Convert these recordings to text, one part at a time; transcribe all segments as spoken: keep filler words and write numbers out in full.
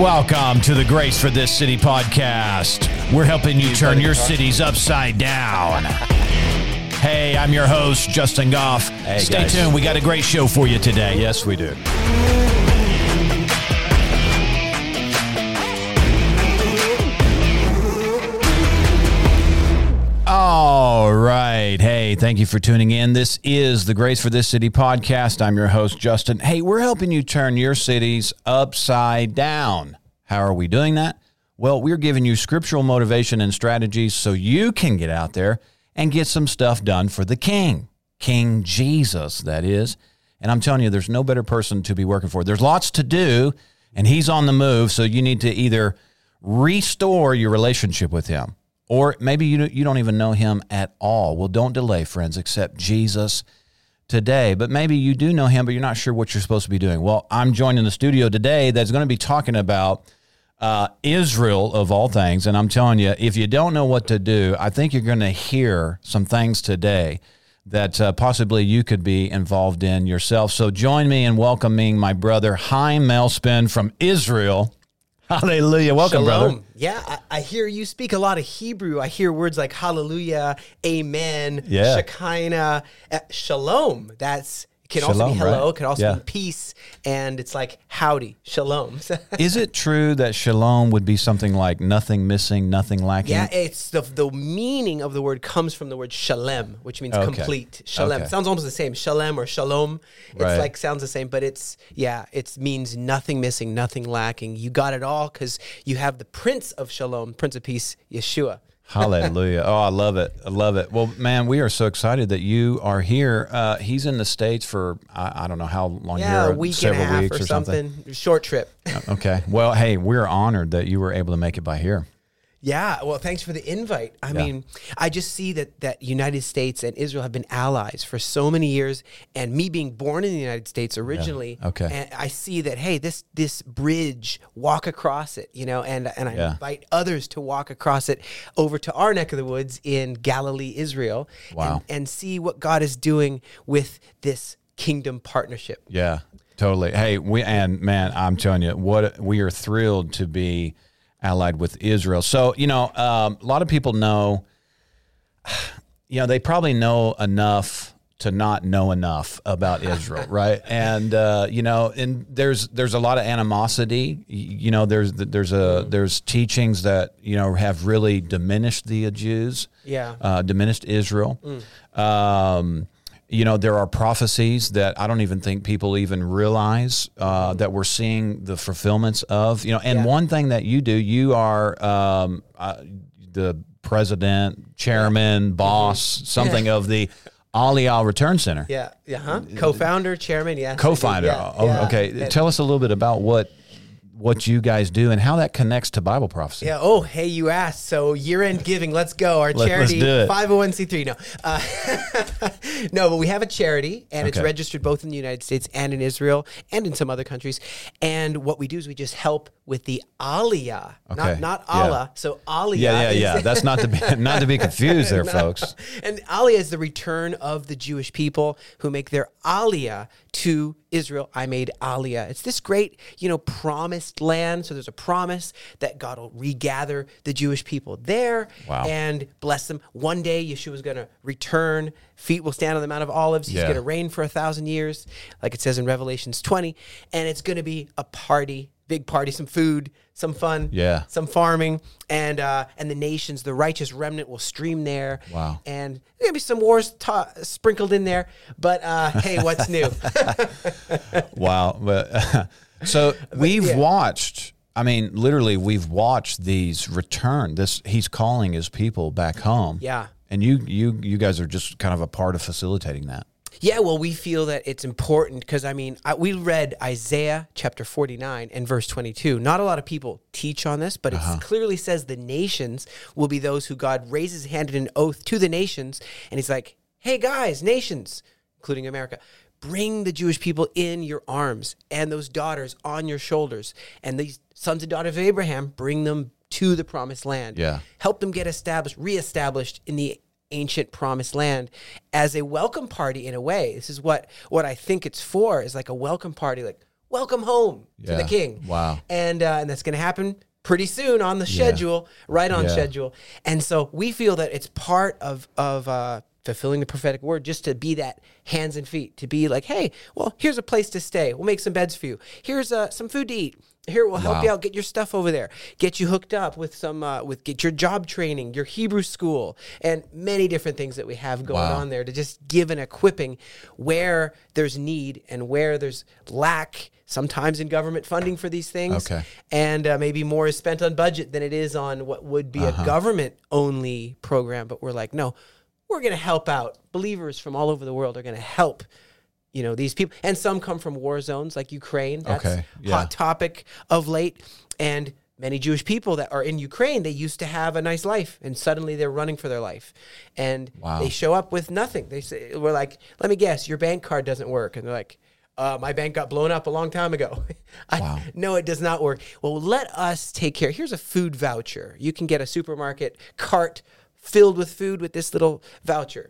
Welcome to the Grace for This City podcast. We're helping you turn your cities upside down. Hey, I'm your host, Justin Goff. Hey, Stay guys. tuned. We got a great show for you today. Yes, we do. All right. Hey, thank you for tuning in. This is the Grace for This City podcast. I'm your host, Justin. Hey, we're helping you turn your cities upside down. How are we doing that? Well, we're giving you scriptural motivation and strategies so you can get out there and get some stuff done for the King. King Jesus, that is. And I'm telling you, there's no better person to be working for. There's lots to do, and he's on the move, so you need to either restore your relationship with him, or maybe you you don't even know him at all. Well, don't delay, friends. Accept Jesus today. But maybe you do know him, but you're not sure what you're supposed to be doing. Well, I'm joined in the studio today that's going to be talking about uh, Israel, of all things. And I'm telling you, if you don't know what to do, I think you're going to hear some things today that uh, possibly you could be involved in yourself. So join me in welcoming my brother, Haim Malespin from Israel. Hallelujah. Welcome, Shalom. brother. Yeah, I, I hear you speak a lot of Hebrew. I hear words like hallelujah, amen, yeah. Shekinah, uh, shalom. That's can shalom, also be hello, right? Can also yeah. be peace, and it's like howdy, shalom. Is it true that shalom would be something like nothing missing, nothing lacking? Yeah, it's the the meaning of the word comes from the word shalem, which means okay. complete. Shalem okay. sounds almost the same. Shalem or shalom, it's right. like sounds the same, but it's yeah, it means nothing missing, nothing lacking. You got it all because you have the Prince of Shalom, Prince of Peace, Yeshua. Hallelujah. Oh, I love it. I love it. Well, man, we are so excited that you are here. Uh, he's in the States for, I, I don't know how long yeah, you're, a week several and a half weeks or, or something. something. Short trip. Okay. Well, hey, we're honored that you were able to make it by here. Yeah. Well, thanks for the invite. I yeah. mean, I just see that that United States and Israel have been allies for so many years, and me being born in the United States originally, yeah. okay. and I see that, hey, this this bridge, walk across it, you know, and, and I yeah. invite others to walk across it over to our neck of the woods in Galilee, Israel, wow. and, and see what God is doing with this kingdom partnership. Yeah, totally. Hey, we and man, I'm telling you, what we are thrilled to be allied with Israel. So, you know, um, a lot of people know, you know, they probably know enough to not know enough about Israel, right? And, uh, you know, and there's there's a lot of animosity. You know, there's there's a there's teachings that, you know, have really diminished the Jews, yeah, uh, diminished Israel. Mm. Um You know, there are prophecies that I don't even think people even realize uh, that we're seeing the fulfillments of. You know, and yeah. one thing that you do, you are um, uh, the president, chairman, boss, something of the Aliyah Return Center. Yeah, yeah, huh? Co-founder, chairman, yeah. Co-founder. Yeah. Oh, yeah. Okay, yeah. Tell us a little bit about what. what you guys do and how that connects to Bible prophecy. Yeah. Oh, hey, you asked. So year-end giving, let's go. Our Let, charity, five oh one c three. No, uh, no, but we have a charity, and okay. it's registered both in the United States and in Israel and in some other countries. And what we do is we just help with the Aliyah, okay. not, not Allah. Yeah. So Aliyah. Yeah, yeah, is, yeah. That's not to be, not to be confused there, no. folks. And Aliyah is the return of the Jewish people who make their Aliyah to Israel. I made Aliyah. It's this great, you know, promised land. So there's a promise that God will regather the Jewish people there wow. and bless them. One day, Yeshua is going to return. Feet will stand on the Mount of Olives. He's yeah. going to reign for a thousand years, like it says in Revelations twenty. And it's going to be a party, big party, some food, some fun, yeah. some farming, and uh, and the nations, the righteous remnant will stream there. Wow. And there's going to be some wars ta- sprinkled in there, but uh, hey, what's new? wow. But, uh, so but, we've yeah. watched, I mean, literally we've watched these return. This he's calling his people back home. Yeah. And you, you, you guys are just kind of a part of facilitating that. Yeah, well, we feel that it's important because, I mean, I, we read Isaiah chapter forty-nine and verse twenty-two. Not a lot of people teach on this, but uh-huh. it clearly says the nations will be those who God raises his hand in an oath to the nations. And he's like, hey, guys, nations, including America, bring the Jewish people in your arms and those daughters on your shoulders. And these sons and daughters of Abraham, bring them to the promised land. Yeah. Help them get established, reestablished in the ancient promised land as a welcome party in a way. This is what, what I think it's for is like a welcome party. Like welcome home yeah. to the king. Wow. And, uh, and that's going to happen pretty soon on the schedule, yeah. right on yeah. schedule. And so we feel that it's part of, of, uh, fulfilling the prophetic word, just to be that hands and feet, to be like, hey, well, here's a place to stay. We'll make some beds for you. Here's uh, some food to eat. Here, we'll help wow. you out, get your stuff over there, get you hooked up with some, uh, with get your job training, your Hebrew school, and many different things that we have going wow. on there to just give an equipping where there's need and where there's lack, sometimes in government funding for these things. Okay. And uh, maybe more is spent on budget than it is on what would be uh-huh. a government-only program. But we're like, no, we're going to help out. Believers from all over the world are going to help, you know, these people. And some come from war zones like Ukraine. That's okay, yeah. hot topic of late. And many Jewish people that are in Ukraine, they used to have a nice life, and suddenly they're running for their life. And wow. they show up with nothing. They say, we're like, let me guess, your bank card doesn't work. And they're like, uh, my bank got blown up a long time ago. I, wow. No, it does not work. Well, let us take care. Here's a food voucher. You can get a supermarket cart filled with food with this little voucher,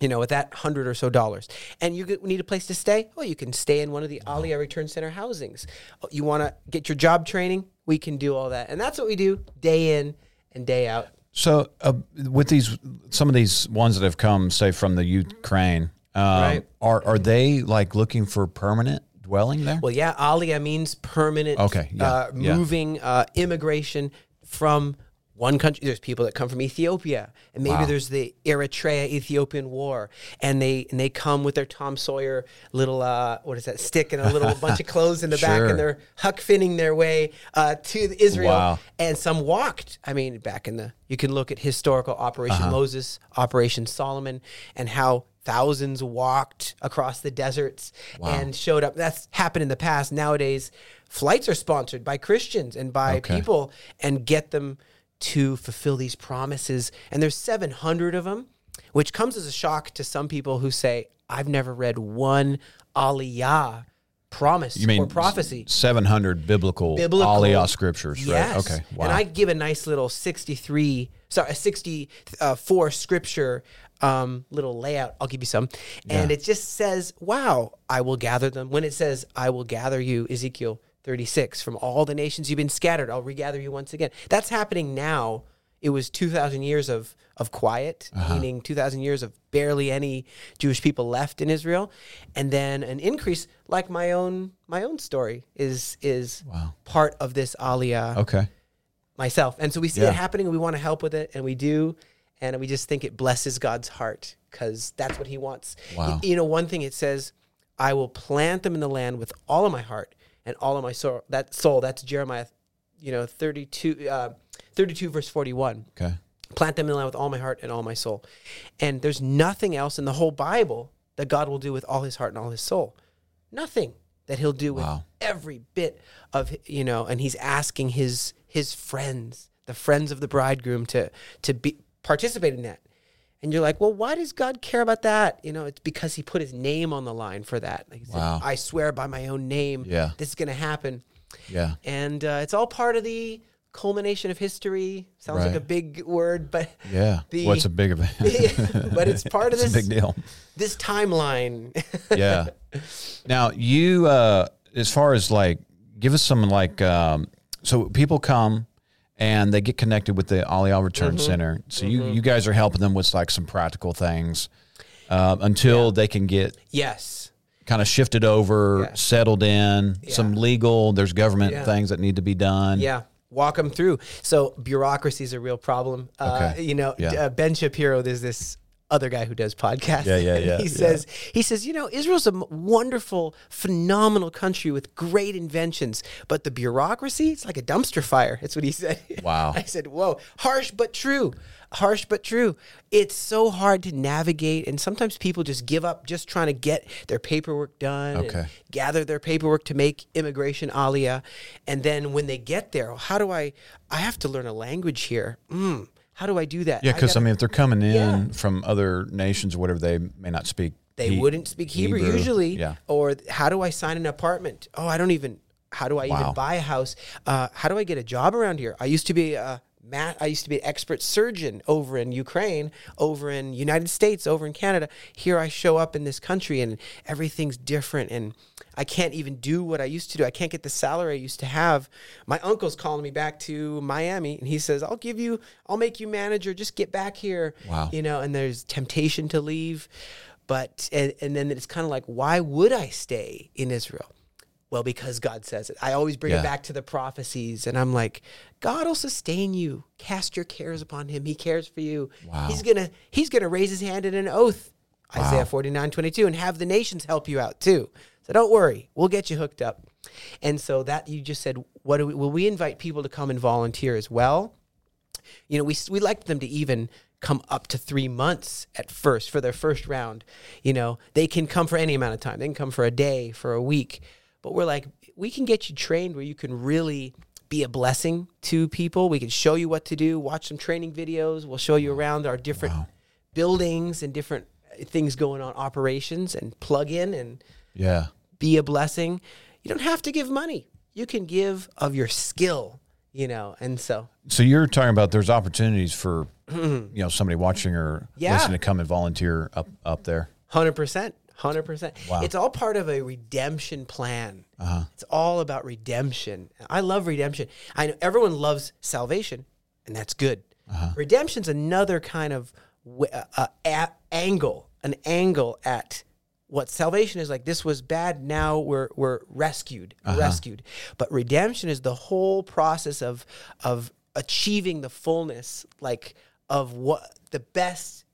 you know, with that hundred or so dollars. And you need a place to stay? Well, you can stay in one of the Aliyah Return Center housings. You want to get your job training? We can do all that. And that's what we do day in and day out. So uh, with these, some of these ones that have come, say, from the Ukraine, um, right. are, are they, like, looking for permanent dwelling there? Well, yeah, Aliyah means permanent, okay, yeah, uh, yeah. moving, uh, immigration from one country. There's people that come from Ethiopia, and maybe wow. there's the Eritrea-Ethiopian War, and they and they come with their Tom Sawyer little uh, what is that stick and a little bunch of clothes in the sure. back, and they're huck finning their way uh, to Israel. Wow. And some walked. I mean, back in the you can look at historical Operation uh-huh. Moses, Operation Solomon, and how thousands walked across the deserts wow. and showed up. That's happened in the past. Nowadays, flights are sponsored by Christians and by okay. people, and get them to fulfill these promises. And there's seven hundred of them, which comes as a shock to some people who say, I've never read one Aliyah promise you mean or prophecy. seven hundred biblical, biblical Aliyah scriptures, yes. right? Okay. Wow. And I give a nice little sixty-three, sorry, a sixty-four scripture um, little layout. I'll give you some. And yeah. it just says, wow, I will gather them. When it says, I will gather you, Ezekiel thirty-six, from all the nations you've been scattered, I'll regather you once again. That's happening now. It was two thousand years of, of quiet, uh-huh. meaning two thousand years of barely any Jewish people left in Israel. And then an increase, like my own my own story, is is wow. part of this Aliyah okay. myself. And so we see yeah. it happening, and we want to help with it, and we do. And we just think it blesses God's heart, because that's what he wants. Wow. You, you know, one thing it says, I will plant them in the land with all of my heart and all of my soul. That soul, that's Jeremiah, you know, thirty-two, uh, thirty-two, verse forty-one. Okay. Plant them in the land with all my heart and all my soul. And there's nothing else in the whole Bible that God will do with all his heart and all his soul. Nothing that he'll do wow. with every bit of, you know, and he's asking his his friends, the friends of the bridegroom, to to be participate in that. And you're like, well, why does God care about that? You know, it's because he put his name on the line for that. Like he said, wow. I swear by my own name, yeah. this is going to happen. Yeah. And uh, it's all part of the culmination of history. Sounds right. like a big word, but yeah, the, what's a big event? But it's part of it's this big deal. This timeline. yeah. Now, you, uh, as far as like, give us some like, um, so people come. And they get connected with the Aliyah Return mm-hmm. Center. So mm-hmm. you, you guys are helping them with like some practical things uh, until yeah. they can get yes kind of shifted over, yeah. settled in, yeah. some legal, there's government yeah. things that need to be done. Yeah, walk them through. So bureaucracy is a real problem. Okay. Uh, you know, yeah. uh, Ben Shapiro, there's this other guy who does podcasts. Yeah, yeah, yeah. He yeah. says, he says, you know, Israel's a wonderful, phenomenal country with great inventions, but the bureaucracy, it's like a dumpster fire. That's what he said. Wow. I said, whoa, harsh but true, harsh but true. It's so hard to navigate, and sometimes people just give up just trying to get their paperwork done, okay. and gather their paperwork to make immigration Aliyah, and then when they get there, how do I, I have to learn a language here. Mm. How do I do that? Yeah, because I, I mean, if they're coming in yeah. from other nations or whatever, they may not speak. They he, wouldn't speak Hebrew, Hebrew. usually. Yeah. Or how do I sign an apartment? Oh, I don't even. How do I wow. even buy a house? Uh, how do I get a job around here? I used to be a I used to be an expert surgeon over in Ukraine, over in United States, over in Canada. Here I show up in this country and everything's different and I can't even do what I used to do. I can't get the salary I used to have. My uncle's calling me back to Miami and he says, I'll give you, I'll make you manager. Just get back here. Wow. You know, and there's temptation to leave. But, and, and then it's kind of like, why would I stay in Israel? Well, because God says it. I always bring yeah. it back to the prophecies. And I'm like, God will sustain you. Cast your cares upon him. He cares for you. Wow. He's going to he's gonna raise his hand in an oath, wow. Isaiah forty-nine twenty-two, and have the nations help you out too. So don't worry. We'll get you hooked up. And so that you just said, what do we, will we invite people to come and volunteer as well? You know, we we like them to even come up to three months at first for their first round. You know, they can come for any amount of time. They can come for a day, for a week. But we're like, we can get you trained where you can really be a blessing to people. We can show you what to do, watch some training videos. We'll show you around our different wow. buildings and different things going on, operations, and plug in and yeah. be a blessing. You don't have to give money. You can give of your skill, you know, and so. So you're talking about there's opportunities for, you know, somebody watching or yeah. listening to come and volunteer up, up there. one hundred percent. one hundred percent. Wow. It's all part of a redemption plan. Uh-huh. It's all about redemption. I love redemption. I know everyone loves salvation, and that's good. Uh-huh. Redemption's another kind of uh, uh, angle, an angle at what salvation is like. This was bad. Now we're we're rescued, uh-huh. rescued. But redemption is the whole process of of achieving the fullness, like of what the best.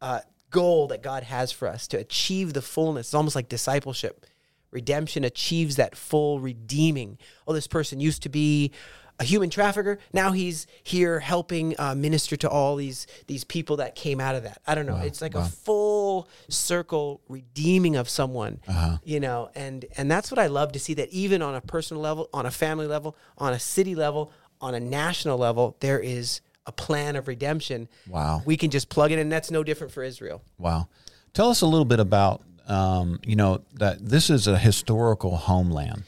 Uh, goal that God has for us to achieve the fullness. It's almost like discipleship. Redemption achieves that full redeeming. Oh, this person used to be a human trafficker. Now he's here helping uh, minister to all these these people that came out of that. I don't know. Wow. It's like wow. a full circle redeeming of someone, uh-huh. you know, and, and that's what I love to see, that even on a personal level, on a family level, on a city level, on a national level, there is a plan of redemption. Wow. We can just plug it in, and that's no different for Israel. Wow. Tell us a little bit about, um, you know, that this is a historical homeland.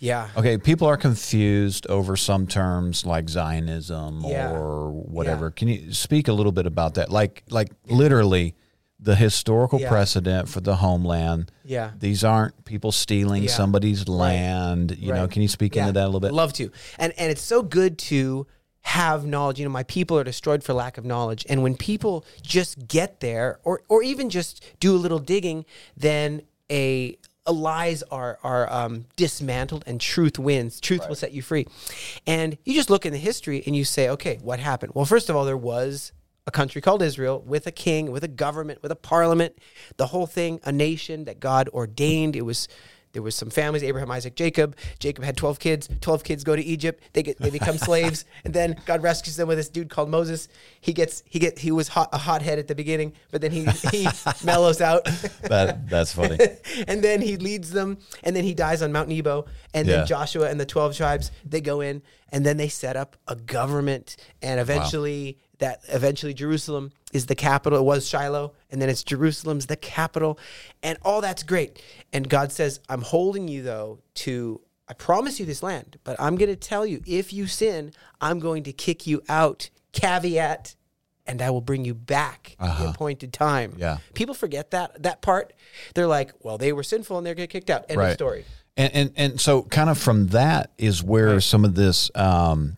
Yeah. Okay, people are confused over some terms like Zionism yeah. or whatever. Yeah. Can you speak a little bit about that? Like, like literally the historical yeah. precedent for the homeland. Yeah. These aren't people stealing yeah. somebody's land. Right. You right. know, can you speak yeah. into that a little bit? Love to. And and it's so good to have knowledge. You know, my people are destroyed for lack of knowledge. And when people just get there, or or even just do a little digging, then a, a lies are are um, dismantled and truth wins. Truth right. will set you free. And you just look in the history and you say, okay, what happened? Well, first of all, there was a country called Israel with a king, with a government, with a parliament, the whole thing, a nation that God ordained. It was There was some families, Abraham, Isaac, Jacob. Jacob had twelve kids. twelve kids go to Egypt. They get, they become slaves. And then God rescues them with this dude called Moses. He gets he get he was hot, a hothead at the beginning, but then he, he mellows out. That that's funny. And then he leads them, and then he dies on Mount Nebo. And yeah. then Joshua and the twelve tribes, they go in, and then they set up a government, and eventually wow. that eventually Jerusalem is the capital. It was Shiloh, and then it's Jerusalem's the capital, and all that's great. And God says, I'm holding you, though, to, I promise you this land, but I'm going to tell you, if you sin, I'm going to kick you out, caveat, and I will bring you back uh-huh. at the appointed time. Yeah. People forget that that part. They're like, well, they were sinful, and they're going to get kicked out. End right. of story. And, and, and so kind of from that is where right. some of this um,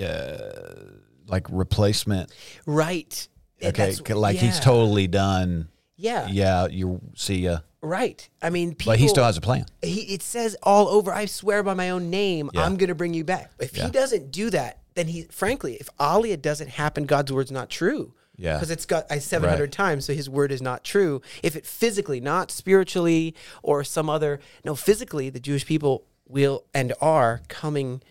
uh, like replacement. Right. Okay, like yeah. he's totally done. Yeah. Yeah, you see ya. Right. I mean, people. But he still has a plan. He, it says all over, I swear by my own name, yeah. I'm going to bring you back. If yeah. he doesn't do that, then he, frankly, if Aliyah doesn't happen, God's word's not true. Yeah. Because it's got I seven hundred right. times, so his word is not true. If it physically, not spiritually or some other, no, physically, the Jewish people will and are coming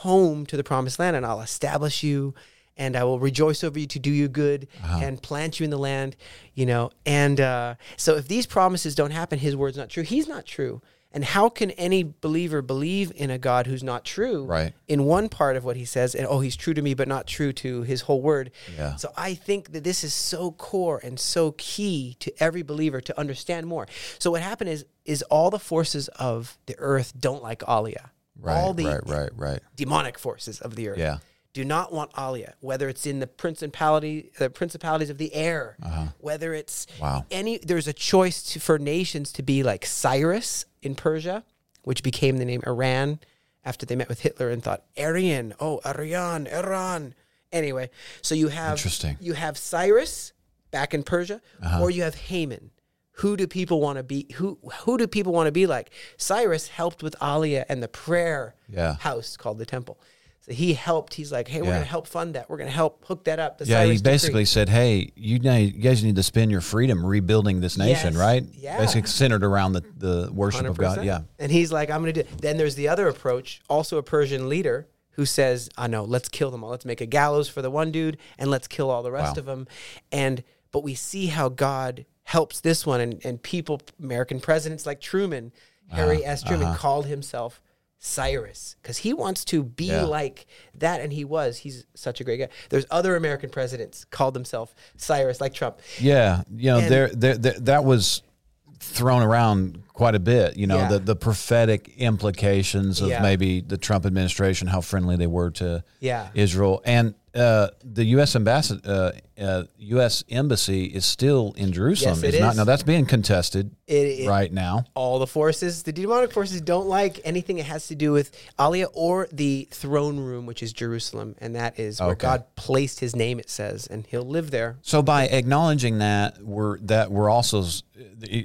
home to the promised land, and I'll establish you. And I will rejoice over you to do you good uh-huh. and plant you in the land, you know. And uh, so if these promises don't happen, his word's not true. He's not true. And how can any believer believe in a God who's not true right. in one part of what he says? And, oh, he's true to me, but not true to his whole word. Yeah. So I think that this is so core and so key to every believer to understand more. So what happened is, is all the forces of the earth don't like Aliyah. Right, all the right, right, right. demonic forces of the earth. Yeah. do not want Aliyah, whether it's in the principality, the principalities of the air, uh-huh. whether it's wow. any, there's a choice to, for nations to be like Cyrus in Persia, which became the name Iran after they met with Hitler and thought Aryan, oh, Aryan, Iran. Anyway, so you have you have Cyrus back in Persia, uh-huh. or you have Haman. Who do people want to be? Who who do people want to be like? Cyrus helped with Aliyah and the prayer yeah. house called the temple. So he helped. He's like, hey, we're yeah. going to help fund that. We're going to help hook that up. The yeah, Cyrus he basically decree. said, hey, you guys need to spend your freedom rebuilding this nation, yes. right? Yeah. Basically centered around the, the worship one hundred percent of God. Yeah. And he's like, I'm going to do it. Then there's the other approach, also a Persian leader who says, I oh, know, let's kill them all. Let's make a gallows for the one dude and let's kill all the rest wow. of them. And but we see how God helps this one. And, and people, American presidents like Truman, Harry uh, S. Truman uh-huh. called himself Cyrus, because he wants to be yeah. like that, and he was. He's such a great guy. There's other American presidents called themselves Cyrus, like Trump. Yeah, you know, there, there, that was thrown around quite a bit. You know, yeah. the the prophetic implications of yeah. maybe the Trump administration, how friendly they were to yeah. Israel, and uh, the U S ambassador, uh, uh, U S embassy is still in Jerusalem. Yes, it it's is. Not now. That's being contested it, it, right now. All the forces, the demonic forces, don't like anything that has to do with Aliyah or the throne room, which is Jerusalem, and that is where okay. God placed His name. It says, and He'll live there. So by acknowledging that, we're that we're also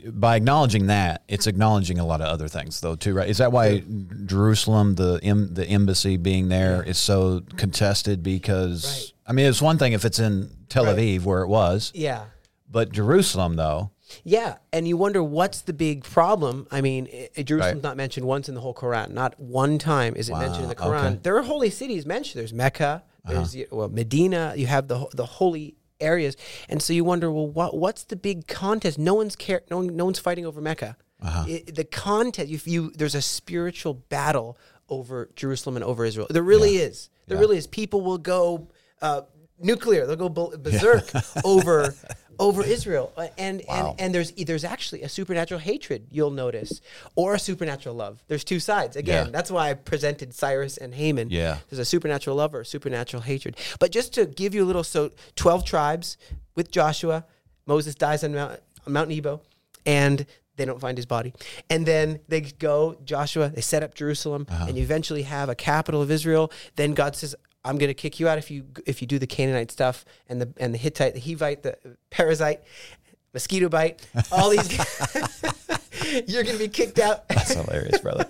by acknowledging that it's acknowledging a lot of other things, though, too, right? Is that why Jerusalem, the em, the embassy being there, yeah. is so contested? Because right. I mean, it's one thing if it's in Tel right. Aviv where it was, yeah, but Jerusalem, though, yeah, and you wonder what's the big problem. I mean, it, Jerusalem's right. not mentioned once in the whole Quran. Not one time is it wow. mentioned in the Quran. Okay. There are holy cities mentioned. There's Mecca. There's uh-huh. well Medina. You have the the holy areas, and so you wonder, well, what what's the big contest? No one's care. No, no one's fighting over Mecca. Uh-huh. It, the content, if you, there's a spiritual battle over Jerusalem and over Israel. There really yeah. is. There yeah. really is. People will go uh, nuclear. They'll go b- berserk yeah. over over Israel. And wow. and and there's there's actually a supernatural hatred you'll notice, or a supernatural love. There's two sides. Again, yeah. that's why I presented Cyrus and Haman. Yeah. There's a supernatural love or a supernatural hatred. But just to give you a little, so twelve tribes with Joshua. Moses dies on Mount, on Mount Nebo, and they don't find his body. And then they go, Joshua, they set up Jerusalem, uh-huh. and you eventually have a capital of Israel. Then God says, I'm going to kick you out if you if you do the Canaanite stuff, and the and the Hittite, the Hivite, the parasite, mosquito bite, all these you're going to be kicked out. That's hilarious, brother.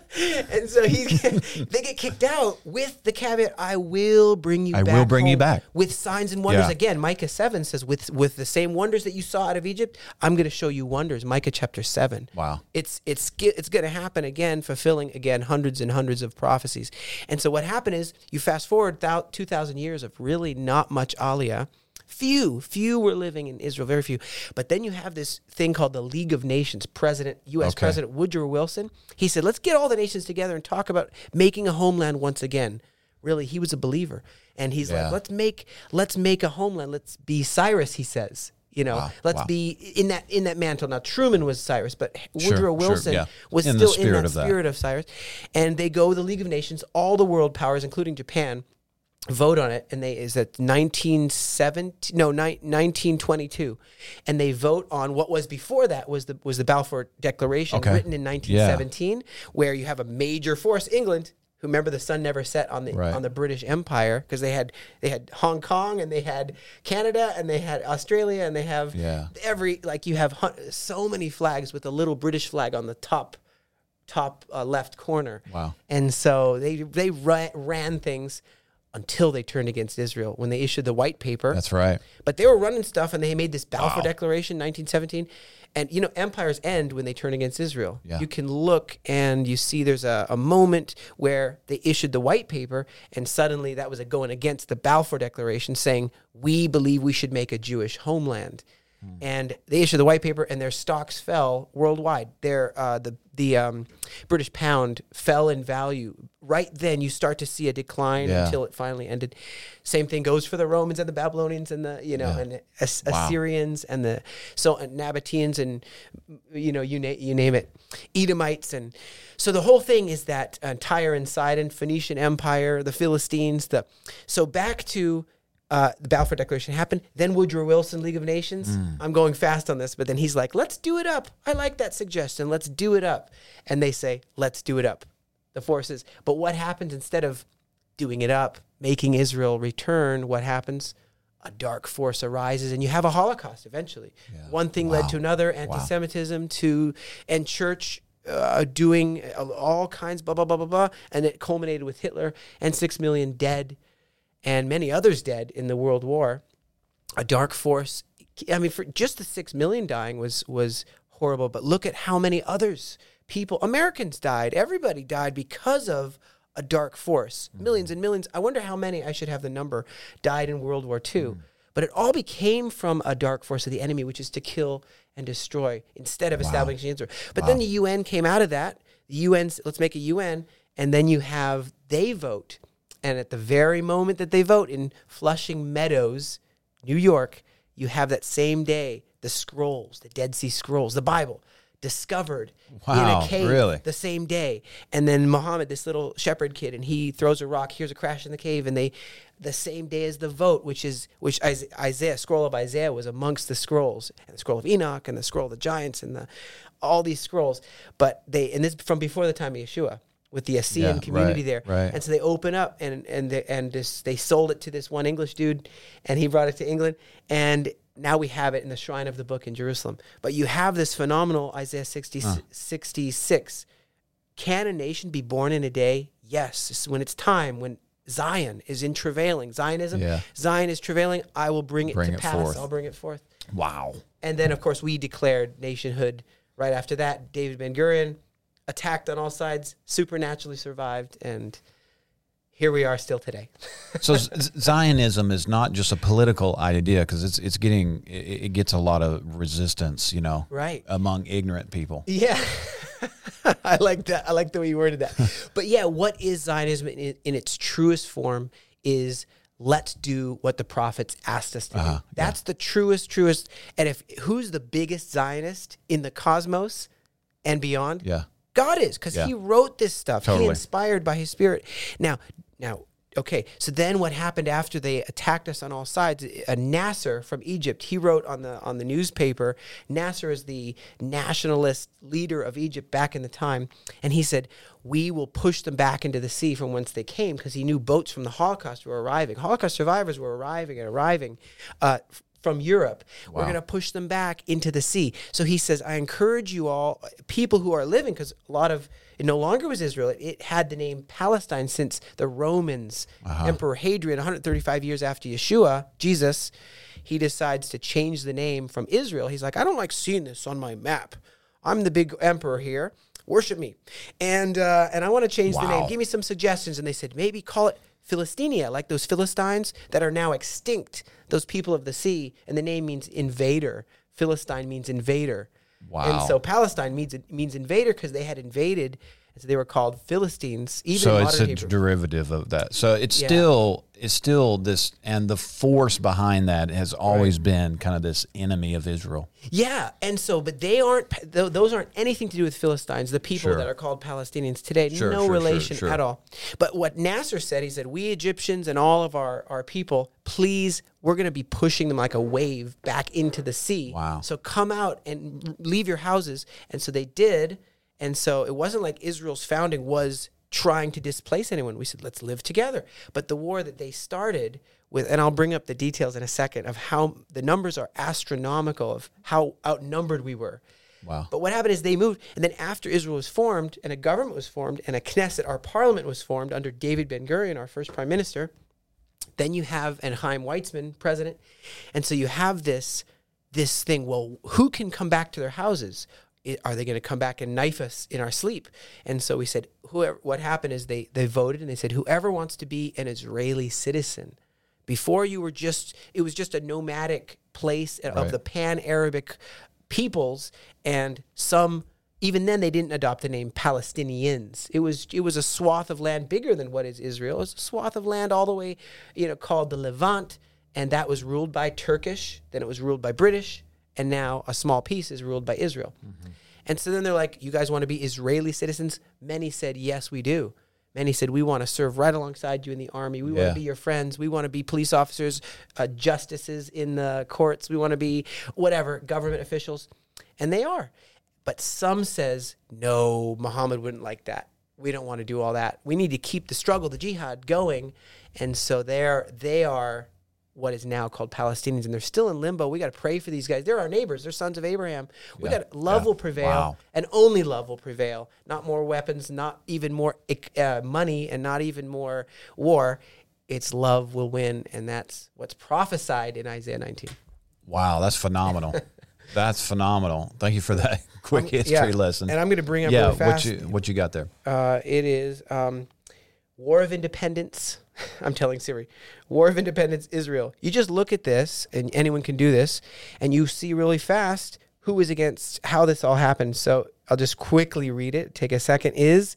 And so he they get kicked out with the caveat, I will bring you I back. I will bring you back. With signs and wonders. Yeah. Again, Micah seven says, with with the same wonders that you saw out of Egypt, I'm going to show you wonders. Micah chapter seven. Wow. It's it's it's going to happen again, fulfilling again hundreds and hundreds of prophecies. And so what happened is, you fast forward two thousand years of really not much Aliyah. Few, few were living in Israel, very few. But then you have this thing called the League of Nations. President, U S Okay. President Woodrow Wilson, he said, let's get all the nations together and talk about making a homeland once again. Really, he was a believer. And he's yeah. like, let's make let's make a homeland. Let's be Cyrus, he says. You know, wow. let's wow. be in that in that mantle. Now, Truman was Cyrus, but Woodrow sure, Wilson sure, yeah. was in still in that spirit that. of Cyrus. And they go, the League of Nations, all the world powers, including Japan, vote on it, and they is that nineteen seventy no ni- nineteen twenty-two, and they vote on what was before that was the was the Balfour Declaration okay. written in nineteen seventeen yeah. where you have a major force, England, who remember the sun never set on the right. on the British Empire, because they had they had Hong Kong and they had Canada and they had Australia and they have yeah. every like you have hun- so many flags with a little British flag on the top top uh, left corner. Wow. And so they they ra- ran things until they turned against Israel when they issued the white paper. That's right. But they were running stuff, and they made this Balfour wow. Declaration, nineteen seventeen. And, you know, empires end when they turn against Israel. Yeah. You can look, and you see there's a, a moment where they issued the white paper, and suddenly that was a going against the Balfour Declaration, saying, we believe we should make a Jewish homeland. mm. and they issued the white paper, and their stocks fell worldwide. Their uh, the the um, British pound fell in value. Right then, you start to see a decline yeah. until it finally ended. Same thing goes for the Romans and the Babylonians and the you know yeah. and As- wow. Assyrians and the so and Nabateans and you know you na- you name it, Edomites and so the whole thing is that uh, Tyre and Sidon, Phoenician Empire, the Philistines, the so back to. Uh, the Balfour Declaration happened. Then Woodrow Wilson, League of Nations. Mm. I'm going fast on this, but then he's like, let's do it up. I like that suggestion. Let's do it up. And they say, let's do it up. The forces. But what happens instead of doing it up, making Israel return, what happens? A dark force arises, and you have a Holocaust eventually. Yeah. One thing wow. led to another, anti-Semitism wow. to, and church uh, doing all kinds, blah, blah, blah, blah, blah. And it culminated with Hitler and six million dead and many others dead in the World War, a dark force. I mean, for just the six million dying was was horrible, but look at how many others, people, Americans died. Everybody died because of a dark force, mm-hmm. millions and millions. I wonder how many, I should have the number, died in World War Two. Mm-hmm. But it all became from a dark force of the enemy, which is to kill and destroy instead of wow. establishing Israel. But wow. then the U N came out of that. The U N, let's make a U N, and then you have, they vote. And at the very moment that they vote in Flushing Meadows, New York, you have that same day the scrolls, the Dead Sea Scrolls, the Bible, discovered wow, in a cave really? the same day. And then Muhammad, this little shepherd kid, and he throws a rock. Here's a crash in the cave, and they, the same day as the vote, which is which Isaiah, scroll of Isaiah was amongst the scrolls, and the scroll of Enoch, and the scroll of the giants, and the all these scrolls. But they, and this from before the time of Yeshua. With the Essene yeah, community right, there. Right. And so they open up, and and they, and this, they sold it to this one English dude, and he brought it to England, and now we have it in the Shrine of the Book in Jerusalem. But you have this phenomenal Isaiah sixty, uh. sixty-six. Can a nation be born in a day? Yes. It's when it's time, when Zion is in travailing. Zionism, yeah. Zion is travailing. I will bring it bring to it pass. Forth. I'll bring it forth. Wow. And then, of course, we declared nationhood right after that. David Ben-Gurion, attacked on all sides, supernaturally survived, and here we are still today. So Zionism is not just a political idea, because it's it's getting it gets a lot of resistance, you know, right. among ignorant people. Yeah, I like that. I like the way you worded that. But yeah, what is Zionism in, in its truest form? Is let's do what the prophets asked us to uh-huh, do. That's yeah. the truest, truest. And if who's the biggest Zionist in the cosmos and beyond? Yeah. God is, because yeah. he wrote this stuff. Totally. He inspired by his spirit. Now, now, okay, so then what happened after they attacked us on all sides, uh, Nasser from Egypt, he wrote on the on the newspaper, Nasser is the nationalist leader of Egypt back in the time, and he said, we will push them back into the sea from whence they came, because he knew boats from the Holocaust were arriving. Holocaust survivors were arriving and arriving uh, from Europe. Wow. We're going to push them back into the sea. So he says, I encourage you all, people who are living, because a lot of, it no longer was Israel. It, it had the name Palestine since the Romans, uh-huh. Emperor Hadrian, one hundred thirty-five years after Yeshua, Jesus, he decides to change the name from Israel. He's like, I don't like seeing this on my map. I'm the big emperor here. Worship me. And, uh, and I want to change wow. the name. Give me some suggestions. And they said, maybe call it Philistinia, like those Philistines that are now extinct, those people of the sea, and the name means invader. Philistine means invader. Wow. And so Palestine means means invader because they had invaded, and so they were called Philistines. Even so it's a Hebrew. derivative of that. So it's yeah. still it's still this, and the force behind that has always right. been kind of this enemy of Israel. Yeah, and so, but they aren't, those aren't anything to do with Philistines, the people sure. that are called Palestinians today, sure, no sure, relation sure, sure. at all. But what Nasser said, he said, we Egyptians and all of our, our people, please, we're going to be pushing them like a wave back into the sea. Wow. So come out and leave your houses. And so they did. And so it wasn't like Israel's founding was trying to displace anyone. We said, let's live together. But the war that they started with, and I'll bring up the details in a second of how the numbers are astronomical of how outnumbered we were. Wow. But what happened is they moved, and then after Israel was formed, and a government was formed, and a Knesset, our parliament was formed under David Ben-Gurion, our first prime minister, then you have, and Haim Weizmann, president, and so you have this, this thing, well, who can come back to their houses? Are they going to come back and knife us in our sleep? And so we said, whoever. What happened is they, they voted, and they said, whoever wants to be an Israeli citizen, Before you were just, it was just a nomadic place of right. the pan-Arabic peoples, and some, even then they didn't adopt the name Palestinians. It was it was a swath of land bigger than what is Israel. It's a swath of land all the way, you know, called the Levant, and that was ruled by Turkish, then it was ruled by British, and now a small piece is ruled by Israel. Mm-hmm. And so then they're like, you guys want to be Israeli citizens? Many said, yes, we do. Many said, we want to serve right alongside you in the army. We yeah. want to be your friends. We want to be police officers, uh, justices in the courts. We want to be whatever, government officials. And they are. But some says, no, Muhammad wouldn't like that. We don't want to do all that. We need to keep the struggle, the jihad, going. And so they're, they are what is now called Palestinians, and they're still in limbo. We got to pray for these guys. They're our neighbors. They're sons of Abraham. We yeah. got love yeah. will prevail, wow. and only love will prevail. Not more weapons, not even more uh, money, and not even more war. It's love will win, and that's what's prophesied in Isaiah nineteen. Wow, that's phenomenal. That's phenomenal. Thank you for that quick um, history yeah. lesson. And I'm going to bring up yeah, really fast. What you, what you got there? Uh, it is um, War of Independence. I'm telling Siri. War of Independence, Israel. You just look at this, and anyone can do this, and you see really fast who is against, how this all happened. So I'll just quickly read it. Take a second. Is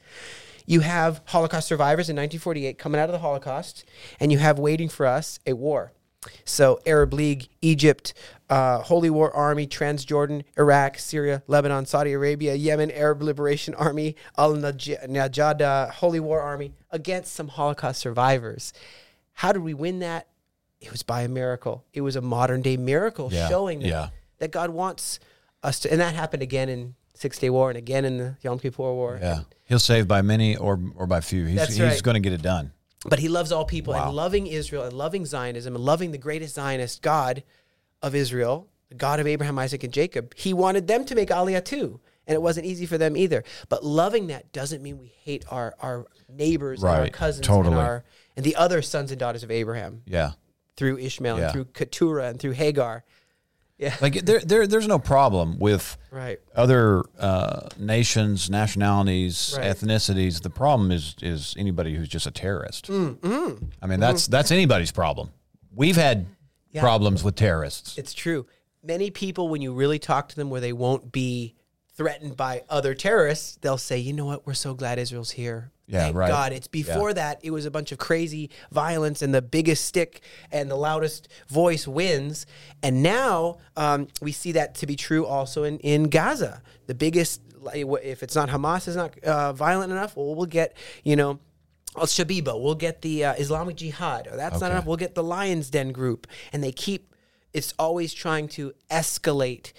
you have Holocaust survivors in nineteen forty-eight coming out of the Holocaust, and you have waiting for us a war. So Arab League, Egypt, uh, Holy War Army, Transjordan, Iraq, Syria, Lebanon, Saudi Arabia, Yemen, Arab Liberation Army, Al-Najada, Holy War Army, against some Holocaust survivors. How did we win that? It was by a miracle. It was a modern-day miracle yeah, showing yeah. that God wants us to, and that happened again in Six-Day War and again in the Yom Kippur War. Yeah, and he'll save by many or or by few. He's, that's right. He's going to get it done. But he loves all people, wow. and loving Israel and loving Zionism and loving the greatest Zionist God of Israel, the God of Abraham, Isaac, and Jacob, he wanted them to make Aliyah too, and it wasn't easy for them either. But loving that doesn't mean we hate our, our neighbors right. and our cousins totally. and, our, and the other sons and daughters of Abraham yeah. through Ishmael yeah. and through Keturah and through Hagar. Yeah. Like there, there, there's no problem with right. other uh, nations, nationalities, right. ethnicities. The problem is is anybody who's just a terrorist. Mm, mm, I mean, that's mm. that's anybody's problem. We've had yeah. problems with terrorists. It's true. Many people, when you really talk to them, where they won't be threatened by other terrorists, they'll say, "You know what? We're so glad Israel's here." Yeah, Thank right. God, it's before yeah. that it was a bunch of crazy violence and the biggest stick and the loudest voice wins. And now um, we see that to be true also in, in Gaza. The biggest, if it's not Hamas, is not uh, violent enough, well, we'll get, you know, Al-Shabiba. We'll get the uh, Islamic Jihad. Or that's okay. not enough. We'll get the Lion's Den group. And they keep, it's always trying to escalate.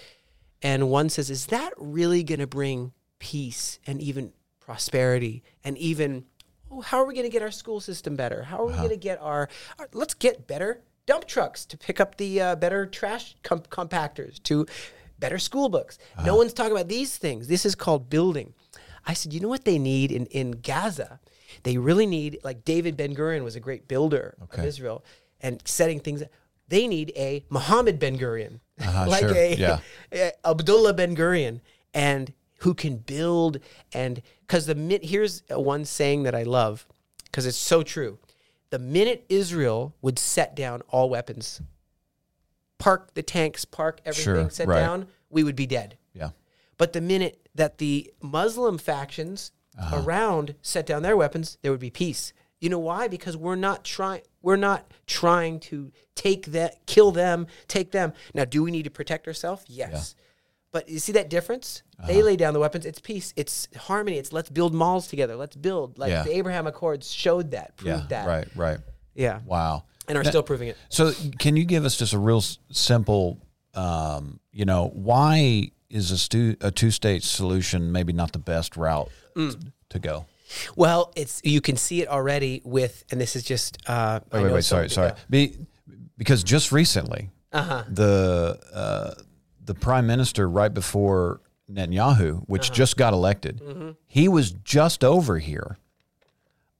And one says, is that really going to bring peace and even prosperity, and even, oh, how are we going to get our school system better? How are we uh-huh. going to get our, our, let's get better dump trucks to pick up the uh, better trash com- compactors, to better school books. Uh-huh. No one's talking about these things. This is called building. I said, you know what they need in, in Gaza? They really need, like David Ben-Gurion was a great builder okay. of Israel and setting things up. They need a Mohammed Ben-Gurion, uh-huh, like sure. a, yeah. a Abdullah Ben-Gurion, and who can build and because the minute here's one saying that I love because it's so true. The minute Israel would set down all weapons, park the tanks, park everything, sure, set right. down, we would be dead. Yeah. But the minute that the Muslim factions uh-huh. around set down their weapons, there would be peace. You know why? Because we're not trying. We're not trying to take that, kill them, take them. Now, do we need to protect ourselves? Yes. Yeah. But you see that difference? Uh-huh. They lay down the weapons. It's peace. It's harmony. It's let's build malls together. Let's build. Like yeah. the Abraham Accords showed that, proved yeah, that. Right, right. Yeah. Wow. And are now, still proving it. So can you give us just a real s- simple, um, you know, why is a, stu- a two-state solution maybe not the best route mm. t- to go? Well, it's you can see it already with, and this is just... Uh, wait, wait, wait, sorry, sorry. Be, because just recently, uh-huh. the... Uh, the prime minister right before Netanyahu, which uh-huh. just got elected, mm-hmm. he was just over here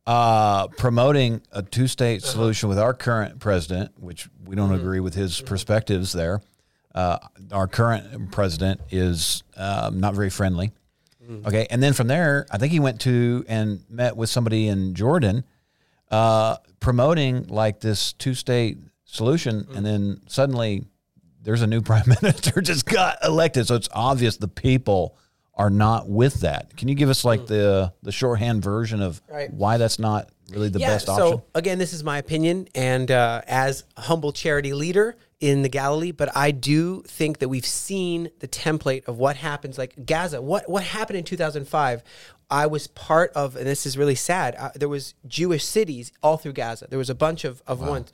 uh, promoting a two-state uh-huh. solution with our current president, which we don't mm-hmm. agree with his mm-hmm. perspectives there. Uh, our current president is um, not very friendly. Mm-hmm. Okay, and then from there, I think he went to and met with somebody in Jordan uh, promoting like this two-state solution, mm-hmm. and then suddenly there's a new prime minister just got elected. So it's obvious the people are not with that. Can you give us like mm-hmm. the the shorthand version of right. why that's not really the yeah, best option? So again, this is my opinion, and uh, as a humble charity leader in the Galilee, but I do think that we've seen the template of what happens, like Gaza. What what happened in two thousand five? I was part of, and this is really sad, uh, there was Jewish cities all through Gaza. There was a bunch of, of wow. ones.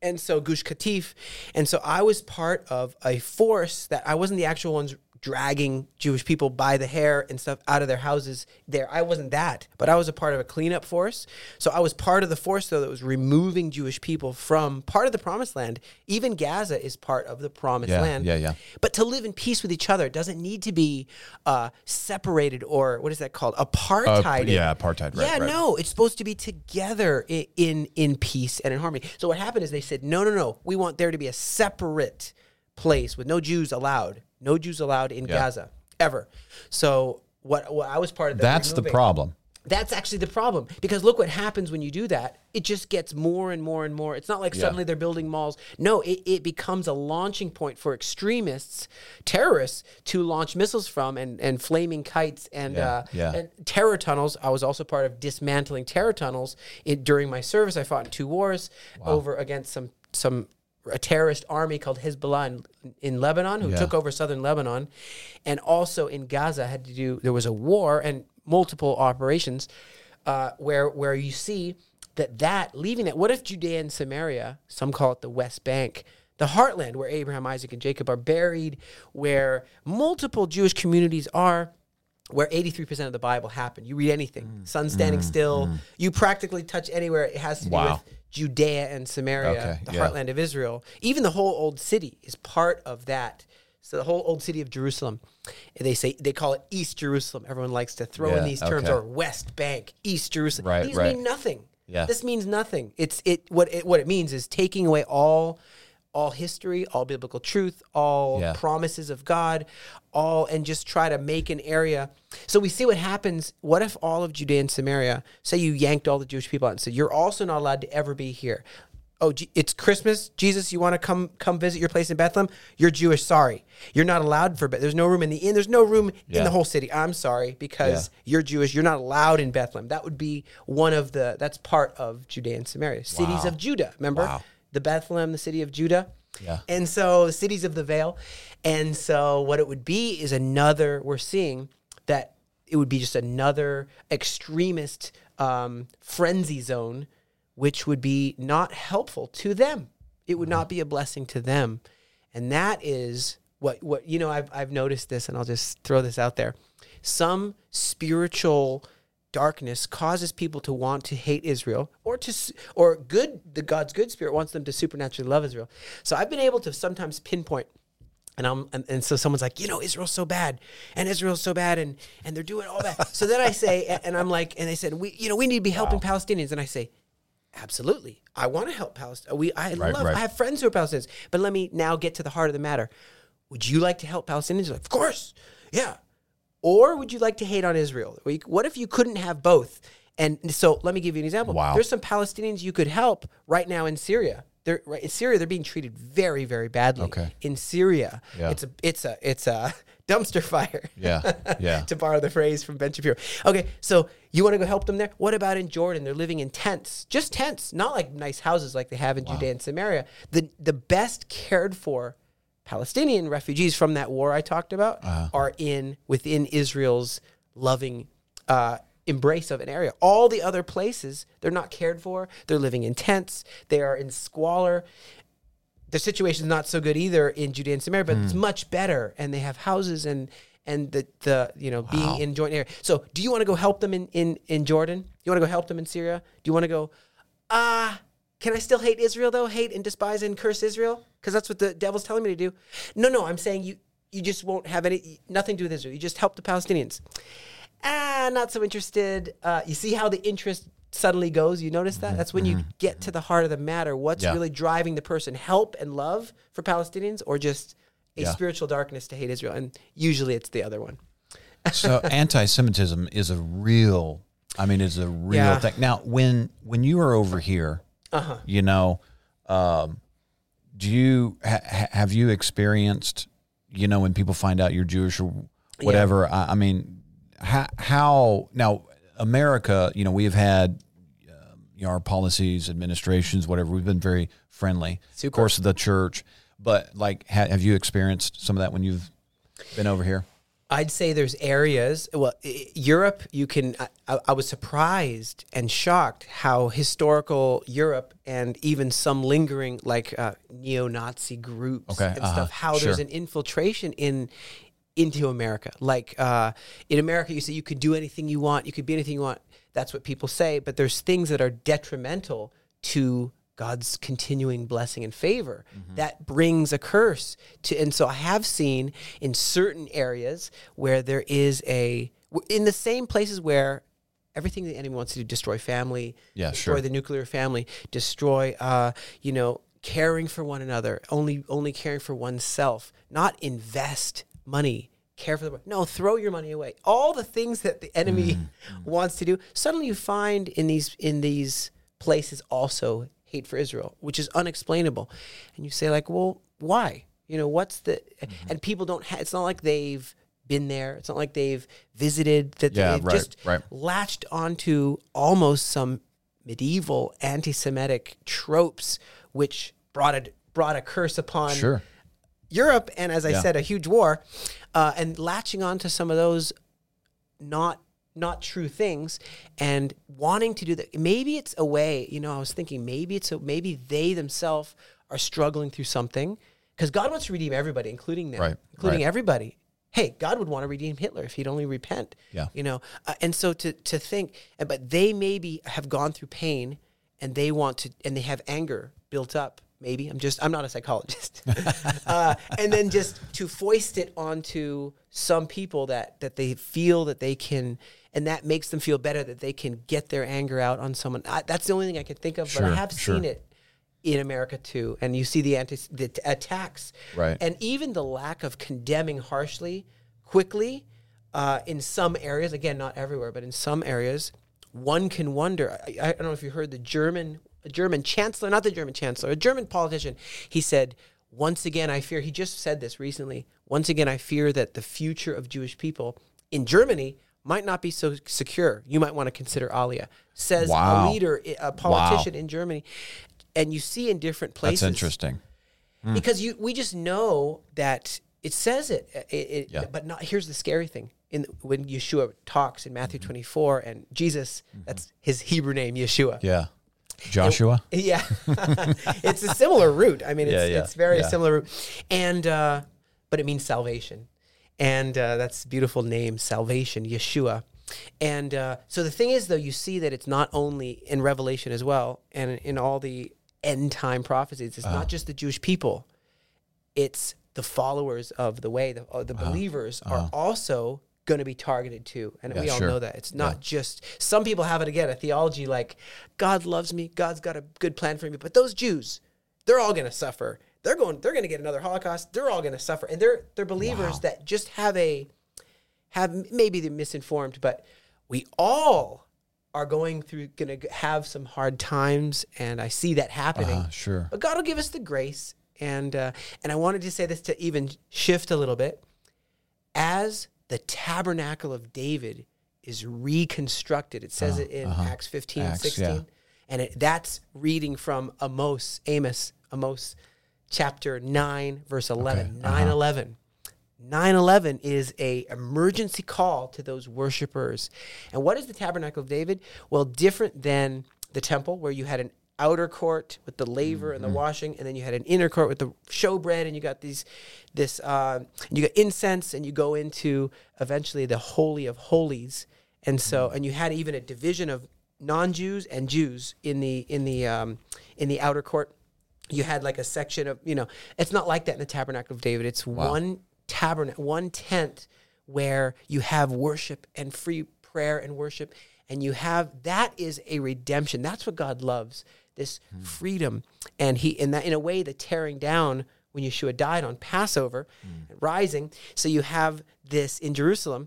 And so Gush Katif. And so I was part of a force that I wasn't the actual ones dragging Jewish people by the hair and stuff out of their houses there. I wasn't that, but I was a part of a cleanup force. So I was part of the force, though, that was removing Jewish people from part of the promised land. Even Gaza is part of the promised yeah, land. Yeah, yeah. But to live in peace with each other doesn't need to be uh, separated or, what is that called? Apartheid. Uh, yeah, apartheid. Right, yeah, right. No, it's supposed to be together in, in, in peace and in harmony. So what happened is they said, no, no, no, we want there to be a separate place with no Jews allowed. No Jews allowed in yeah. Gaza, ever. So what, what I was part of that. That's removing. The problem. That's actually the problem, because look what happens when you do that. It just gets more and more and more. It's not like yeah. suddenly they're building malls. No, it, it becomes a launching point for extremists, terrorists, to launch missiles from and, and flaming kites and, yeah. Uh, yeah. and terror tunnels. I was also part of dismantling terror tunnels. It, during my service, I fought in two wars wow. over against some some... a terrorist army called Hezbollah in, in Lebanon, who yeah. took over southern Lebanon, and also in Gaza had to do, there was a war and multiple operations uh, where where you see that that, leaving that, what if Judea and Samaria, some call it the West Bank, the heartland where Abraham, Isaac, and Jacob are buried, where multiple Jewish communities are, where eighty-three percent of the Bible happened. You read anything, mm. sun standing mm. still, mm. you practically touch anywhere. It has to wow. do with Judea and Samaria, okay, the yeah. heartland of Israel. Even the whole old city is part of that. So the whole old city of Jerusalem, they say they call it East Jerusalem. Everyone likes to throw yeah, in these terms, okay. or West Bank, East Jerusalem. Right, these right. mean nothing. Yeah. This means nothing. It's it what it what it means is taking away all all history, all biblical truth, all yeah. promises of God, all, and just try to make an area. So we see what happens. What if all of Judea and Samaria, say you yanked all the Jewish people out and said, you're also not allowed to ever be here. Oh, it's Christmas. Jesus, you want to come come visit your place in Bethlehem? You're Jewish. Sorry. You're not allowed for Bethlehem. There's no room in the inn. There's no room yeah. in the whole city. I'm sorry, because yeah. you're Jewish. You're not allowed in Bethlehem. That would be one of the, that's part of Judea and Samaria. Cities wow. of Judah, remember? Wow. The Bethlehem, the city of Judah. Yeah. And so the cities of the veil. And so what it would be is another, we're seeing that it would be just another extremist um, frenzy zone, which would be not helpful to them. It would mm-hmm. not be a blessing to them. And that is what, what you know, I've, I've noticed this, and I'll just throw this out there. Some spiritual darkness causes people to want to hate Israel, or to or good the God's good spirit wants them to supernaturally love Israel. So I've been able to sometimes pinpoint, and I'm and, and so someone's like, you know, Israel's so bad, and Israel's so bad, and and they're doing all that. So then I say, and I'm like, and they said, we you know we need to be helping wow. Palestinians, and I say, absolutely, I want to help Palestine. We I right, love right. I have friends who are Palestinians, but let me now get to the heart of the matter. Would you like to help Palestinians? Like, of course, yeah. Or would you like to hate on Israel? What if you couldn't have both? And so let me give you an example. Wow. There's some Palestinians you could help right now in Syria. They're, right, in Syria, they're being treated very, very badly. Okay. In Syria, yeah. it's a it's a it's a dumpster fire. Yeah, yeah. To borrow the phrase from Ben Shapiro. Okay, so you want to go help them there? What about in Jordan? They're living in tents, just tents, not like nice houses like they have in wow. Judea and Samaria. The the best cared for Palestinian refugees from that war I talked about uh-huh. are in within Israel's loving uh, embrace of an area. All the other places, they're not cared for. They're living in tents. They are in squalor. The situation's not so good either in Judea and Samaria, but mm. it's much better, and they have houses and and the, the you know wow. being in joint area. So do you want to go help them in, in, in Jordan? Do you want to go help them in Syria? Do you want to go, ah, uh, can I still hate Israel, though? Hate and despise and curse Israel? Because that's what the devil's telling me to do. No, no, I'm saying you you just won't have any nothing to do with Israel. You just help the Palestinians. Ah, not so interested. Uh, you see how the interest suddenly goes? You notice that? That's when you get to the heart of the matter. What's yeah. really driving the person? Help and love for Palestinians, or just a yeah. spiritual darkness to hate Israel? And usually it's the other one. So anti-Semitism is a real I mean, it's a real yeah. thing. Now, when when you were over here, uh-huh. you know, um, do you ha- have you experienced, you know, when people find out you're Jewish or whatever? Yeah. I, I mean, how, how now America, you know, we have had uh, you know, our policies, administrations, whatever. We've been very friendly, Super. of course, the church. But like, ha- have you experienced some of that when you've been over here? I'd say there's areas, well, Europe, you can, I, I was surprised and shocked how historical Europe and even some lingering like uh, neo-Nazi groups okay, and uh-huh, stuff, how sure. there's an infiltration in into America. Like uh, in America, you say you could do anything you want, you could be anything you want. That's what people say. But there's things that are detrimental to God's continuing blessing and favor mm-hmm. that brings a curse to, and so I have seen in certain areas where there is a in the same places where everything the enemy wants to do, destroy family, yeah, destroy sure. the nuclear family, destroy uh, you know, caring for one another, only only caring for oneself, not invest money, care for the no, throw your money away. All the things that the enemy mm-hmm. wants to do, suddenly you find in these in these places also hate for Israel, which is unexplainable. And you say like, well, why? You know, what's the, mm-hmm. and people don't, ha- it's not like they've been there. It's not like they've visited, that yeah, they've right, just right. latched onto almost some medieval anti-Semitic tropes, which brought a, brought a curse upon sure. Europe. And as I yeah. said, a huge war, uh, and latching onto some of those not not true things and wanting to do that. Maybe it's a way, you know, I was thinking maybe it's a, maybe they themselves are struggling through something because God wants to redeem everybody, including them, right, including right. everybody. Hey, God would want to redeem Hitler if he'd only repent, yeah. you know? Uh, and so to, to think, but they maybe have gone through pain and they want to, and they have anger built up. Maybe I'm just, I'm not a psychologist. uh, and then just to foist it onto some people that, that they feel that they can, and that makes them feel better that they can get their anger out on someone. I, that's the only thing I can think of, sure, but I have sure. seen it in America too. And you see the anti the t- attacks, right? And even the lack of condemning harshly, quickly, uh, in some areas. Again, not everywhere, but in some areas, one can wonder. I, I don't know if you heard the German a German chancellor, not the German chancellor, a German politician. He said, "Once again, I fear." He just said this recently. Once again, I fear that the future of Jewish people in Germany might not be so secure. You might want to consider Aliyah, says wow. a leader, a politician wow. in Germany. And you see in different places. That's interesting. Mm. Because you, we just know that it says it. it, it yeah. But not, here's the scary thing. In, when Yeshua talks in Matthew mm-hmm. twenty-four and Jesus, mm-hmm. that's his Hebrew name, Yeshua. Yeah. Joshua? And, yeah. It's a similar root. I mean, it's, yeah, yeah. it's very yeah. similar root. And, uh, but it means salvation. And uh, that's a beautiful name, salvation, Yeshua. And uh, so the thing is, though, you see that it's not only in Revelation as well, and in all the end time prophecies, it's uh, not just the Jewish people. It's the followers of the way, the, uh, the uh, believers uh, are also going to be targeted too. And yeah, we all sure. know that. It's not yeah. just, some people have it again, a theology like, God loves me, God's got a good plan for me, but those Jews, they're all going to suffer. They're going. They're going to get another Holocaust. They're all going to suffer, and they're they're believers wow. that just have a have maybe they're misinformed, but we all are going through, going to have some hard times, and I see that happening. Uh, sure, but God will give us the grace, and uh, and I wanted to say this to even shift a little bit. As the Tabernacle of David is reconstructed, it says uh, it in uh-huh. Acts fifteen, Acts, sixteen, yeah. and it, that's reading from Amos, Amos, Amos. Chapter nine, verse eleven, okay. uh-huh. nine eleven. nine eleven is a emergency call to those worshipers. And what is the Tabernacle of David? Well, different than the temple where you had an outer court with the laver mm-hmm. and the washing, and then you had an inner court with the showbread, and you got these, this, uh, you got incense, and you go into eventually the Holy of Holies. And so, and you had even a division of non-Jews and Jews in the in the um, in the outer court. You had like a section of, you know, it's not like that in the Tabernacle of David. It's wow. one tabernacle, one tent where you have worship and free prayer and worship. And you have, that is a redemption. That's what God loves, this hmm. freedom. And he, in that, in a way, the tearing down when Yeshua died on Passover, hmm. rising. So you have this in Jerusalem,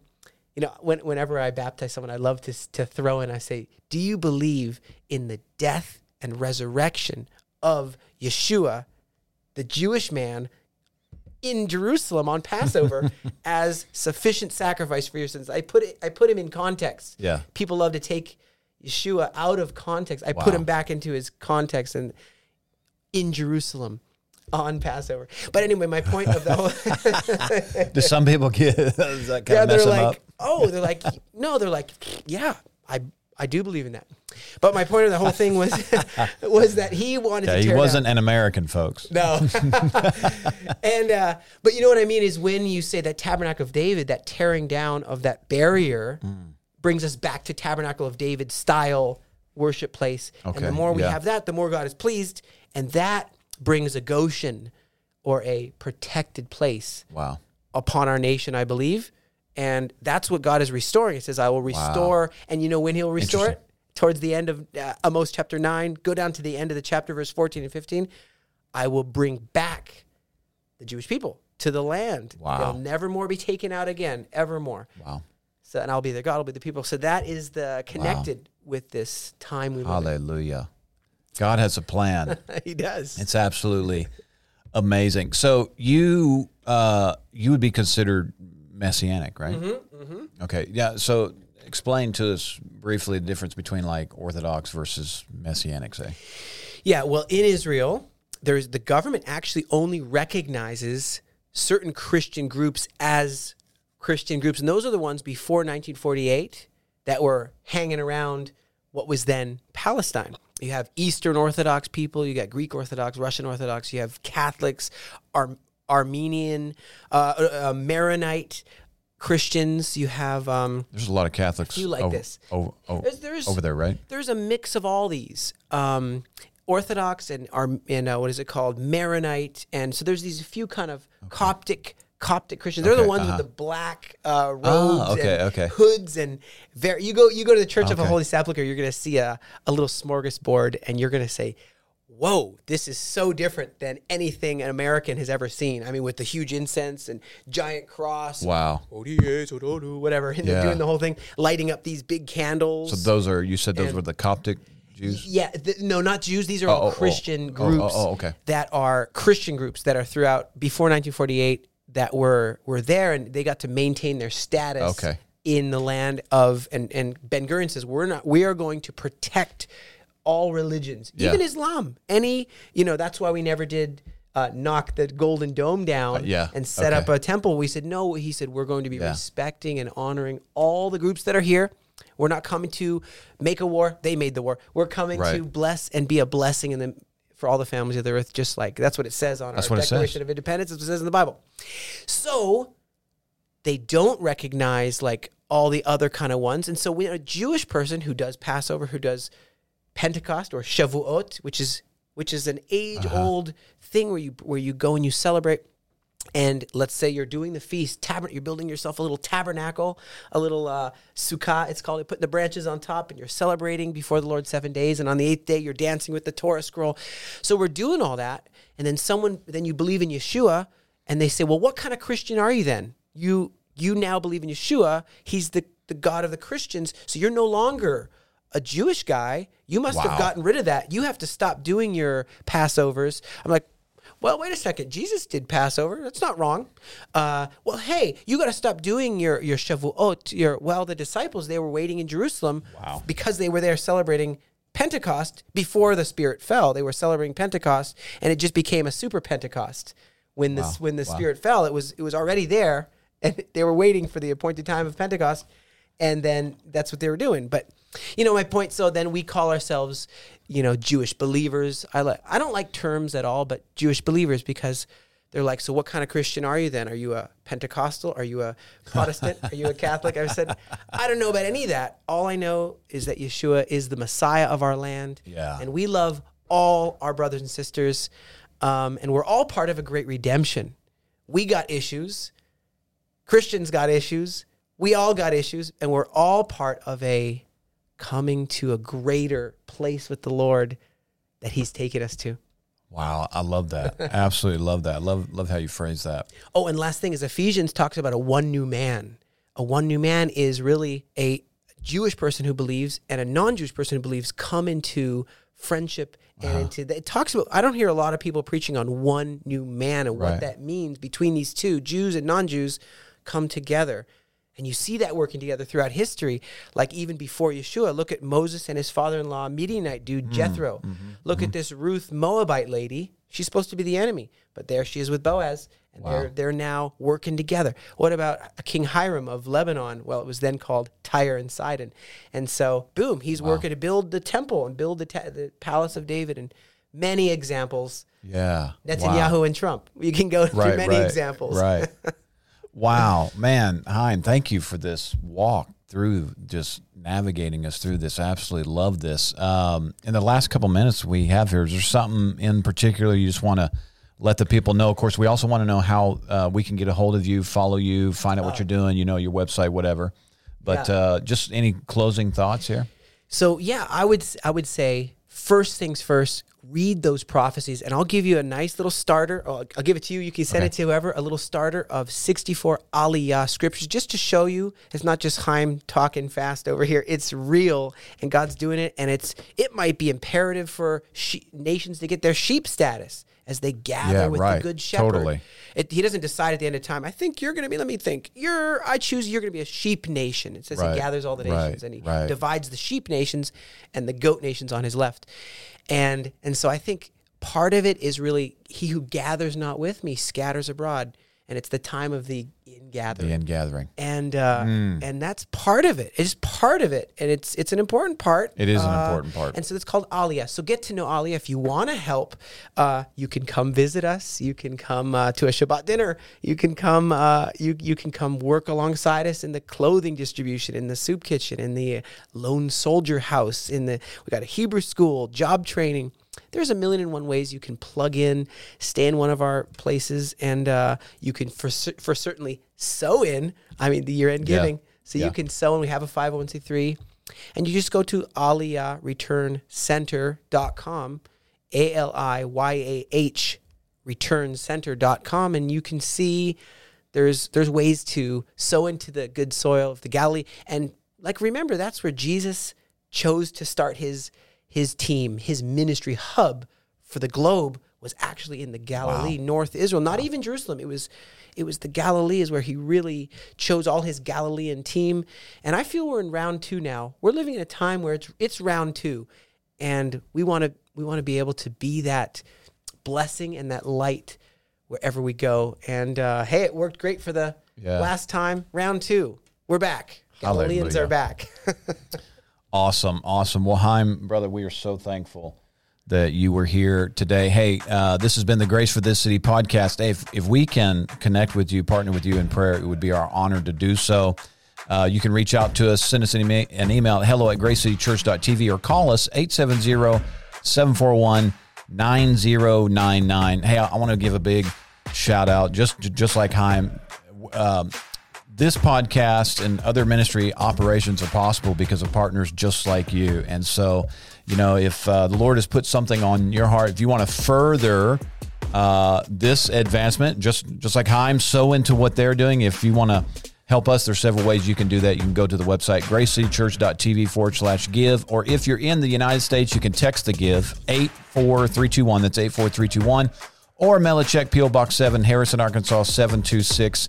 You know, when, whenever I baptize someone, I love to to throw in, I say, do you believe in the death and resurrection of Yeshua, the Jewish man, in Jerusalem on Passover as sufficient sacrifice for your sins? I put it, I put him in context. Yeah. People love to take Yeshua out of context. I wow. put him back into his context and in Jerusalem on Passover. But anyway, my point of the whole... Do some people get that kind yeah, of mess them like, up? Oh, they're like, no, they're like, yeah, I I do believe in that. But my point of the whole thing was was that he wanted yeah, to tear he wasn't down. An American, folks. No. and uh, But you know what I mean is when you say that Tabernacle of David, that tearing down of that barrier mm. brings us back to Tabernacle of David style worship place. Okay. And the more we yeah. have that, the more God is pleased. And that brings a Goshen or a protected place wow. upon our nation, I believe. And that's what God is restoring. It says, I will restore. Wow. And you know when he'll restore it? Towards the end of uh, Amos chapter nine, go down to the end of the chapter, verse fourteen and fifteen. I will bring back the Jewish people to the land. Wow. They'll never more be taken out again, evermore. Wow. So, and I'll be their God, I'll be the people. So that is the connected wow. with this time we live in. Hallelujah. God has a plan. He does. It's absolutely amazing. So you uh, you would be considered messianic, right? Mm-hmm, mm-hmm. Okay. Yeah. So explain to us briefly the difference between like Orthodox versus messianic, say. Yeah. Well, in Israel, there's the government actually only recognizes certain Christian groups as Christian groups, and those are the ones before nineteen forty-eight that were hanging around what was then Palestine. You have Eastern Orthodox people, you got Greek Orthodox, Russian Orthodox, you have Catholics, Ar- Armenian, uh, uh, Maronite Christians, you have... Um, there's a lot of Catholics you like over, this. Over, over, there's, there's, over there, right? There's a mix of all these. Um, Orthodox and, Ar- and uh, what is it called? Maronite. And so there's these few kind of okay. Coptic Coptic Christians. They're okay, the ones uh-huh. with the black uh, robes oh, okay, and okay. hoods. and very, You go you go to the Church okay. of the Holy Sepulchre, you're going to see a, a little smorgasbord, and you're going to say, whoa, this is so different than anything an American has ever seen. I mean, with the huge incense and giant cross. Wow. And whatever. And yeah. they're doing the whole thing, lighting up these big candles. So those are, you said those were the Coptic Jews? Yeah. Th- no, not Jews. These are oh, all oh, Christian oh, groups oh, oh, okay. that are Christian groups that are throughout, before nineteen forty-eight, that were were there, and they got to maintain their status okay. in the land of, and, and Ben-Gurion says, we're not, we are going to protect all religions, yeah. even Islam. Any, you know, that's why we never did uh, knock the Golden Dome down uh, yeah. and set okay. up a temple. We said, no, he said, we're going to be yeah. respecting and honoring all the groups that are here. We're not coming to make a war. They made the war. We're coming right. to bless and be a blessing in the for all the families of the earth, just like, that's what it says on that's our Declaration of Independence. That's what it says in the Bible. So they don't recognize like all the other kind of ones. And so when a Jewish person who does Passover, who does Pentecost or Shavuot, which is which is an age-old uh-huh. thing where you where you go and you celebrate, and let's say you're doing the feast, tab- you're building yourself a little tabernacle, a little uh, sukkah, it's called. You're putting the branches on top, and you're celebrating before the Lord seven days, and on the eighth day, you're dancing with the Torah scroll. So we're doing all that, and then someone, then you believe in Yeshua, and they say, well, what kind of Christian are you then? You you now believe in Yeshua. He's the, the God of the Christians, so you're no longer a Jewish guy. You must wow. have gotten rid of that. You have to stop doing your Passovers. I'm like, well, wait a second. Jesus did Passover. That's not wrong. Uh, well, hey, you got to stop doing your your Shavuot. Your well, the disciples, they were waiting in Jerusalem wow. because they were there celebrating Pentecost before the Spirit fell. They were celebrating Pentecost, and it just became a super Pentecost when the wow. when the wow. Spirit fell. It was it was already there, and they were waiting for the appointed time of Pentecost, and then that's what they were doing. But you know my point. So then we call ourselves, you know, Jewish believers. I like I don't like terms at all, but Jewish believers, because they're like, so what kind of Christian are you then? Are you a Pentecostal? Are you a Protestant? Are you a Catholic? I said, I don't know about any of that. All I know is that Yeshua is the Messiah of our land, yeah. and we love all our brothers and sisters, um, and we're all part of a great redemption. We got issues. Christians got issues. We all got issues, and we're all part of a coming to a greater place with the Lord that he's taken us to. Wow, I love that. Absolutely love that. Love love how you phrase that. Oh, and last thing is Ephesians talks about a one new man. a one new man is really a Jewish person who believes and a non-Jewish person who believes come into friendship. Wow. And into the, it talks about, I don't hear a lot of people preaching on one new man and right. what that means between these two, Jews and non-Jews come together. And you see that working together throughout history, like even before Yeshua. Look at Moses and his father-in-law, Midianite dude, mm, Jethro. Mm-hmm, Look mm-hmm. at this Ruth Moabite lady. She's supposed to be the enemy, but there she is with Boaz, and wow. they're they're now working together. What about King Hiram of Lebanon? Well, it was then called Tyre and Sidon. And so, boom, he's wow. working to build the temple and build the, ta- the palace of David, and many examples. Yeah. Netanyahu wow. and Trump. You can go through right, many right, examples. Right. Wow, man, Haim, thank you for this walk through, just navigating us through this. I absolutely love this. Um, in the last couple minutes we have here, is there something in particular you just want to let the people know? Of course, we also want to know how uh, we can get a hold of you, follow you, find out what you're doing, you know, your website, whatever. But yeah. uh, just any closing thoughts here? So, yeah, I would I would say first things first, read those prophecies, and I'll give you a nice little starter. I'll, I'll give it to you. You can send okay. it to whoever, a little starter of sixty-four Aliyah scriptures, just to show you it's not just Haim talking fast over here. It's real, and God's doing it, and it's it might be imperative for she, nations to get their sheep status as they gather yeah, with right. the good shepherd. Totally. It, he doesn't decide at the end of time, I think you're going to be, let me think, you're, I choose you're going to be a sheep nation. It says right. he gathers all the nations, right. and he right. divides the sheep nations and the goat nations on his left. And and so I think part of it is really, he who gathers not with me scatters abroad, and it's the time of the in-gathering. The in-gathering. And uh, mm. and that's part of it. It's part of it, and it's it's an important part. It is uh, an important part. And so it's called Aliyah. So get to know Aliyah. If you want to help, uh, you can come visit us. You can come uh, to a Shabbat dinner. You can come uh, you you can come work alongside us in the clothing distribution, in the soup kitchen, in the lone soldier house, in the we got a Hebrew school, job training. There's a million and one ways you can plug in, stay in one of our places, and uh, you can for, for certainly sow in, I mean, the year-end giving. Yeah. So yeah. you can sow, and we have a five oh one c three. And you just go to aliyah return center dot com, A L I Y A H, return center dot com, and you can see there's there's ways to sow into the good soil of the Galilee. And, like, remember, that's where Jesus chose to start his His team, his ministry hub for the globe was actually in the Galilee, wow. North Israel, not wow. even Jerusalem. It was it was the Galilee is where he really chose all his Galilean team. And I feel we're in round two now. We're living in a time where it's it's round two. And we want to we want to be able to be that blessing and that light wherever we go. And uh, hey, it worked great for the yeah. last time. Round two. We're back. Galileans Hallelujah. Are back. Awesome, awesome. Well, Haim, brother, we are so thankful that you were here today. Hey, uh, this has been the Grace for This City podcast. Hey, if, if we can connect with you, partner with you in prayer, it would be our honor to do so. Uh, you can reach out to us, send us an email, an email at hello at grace city church dot t v, or call us eight seven zero, seven four one, nine zero nine nine. Hey, I want to give a big shout out, just, just like Haim. Um, This podcast and other ministry operations are possible because of partners just like you. And so, you know, if uh, the Lord has put something on your heart, if you want to further uh, this advancement, just just like Haim, so into what they're doing, if you want to help us, there's several ways you can do that. You can go to the website, grace city church dot t v forward slash give, or if you're in the United States, you can text the give, eight four three two one. That's eight four three two one. Or mail a check, P O Box seven, Harrison, Arkansas, seven two six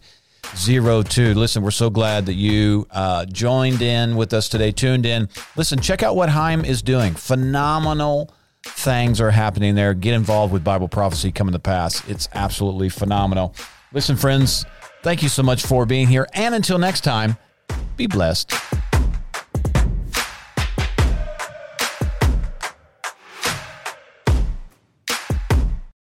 zero two. Listen, we're so glad that you uh, joined in with us today, tuned in. Listen, check out what Haim is doing. Phenomenal things are happening there. Get involved with Bible Prophecy Coming to Pass. It's absolutely phenomenal. Listen, friends, thank you so much for being here. And until next time, be blessed.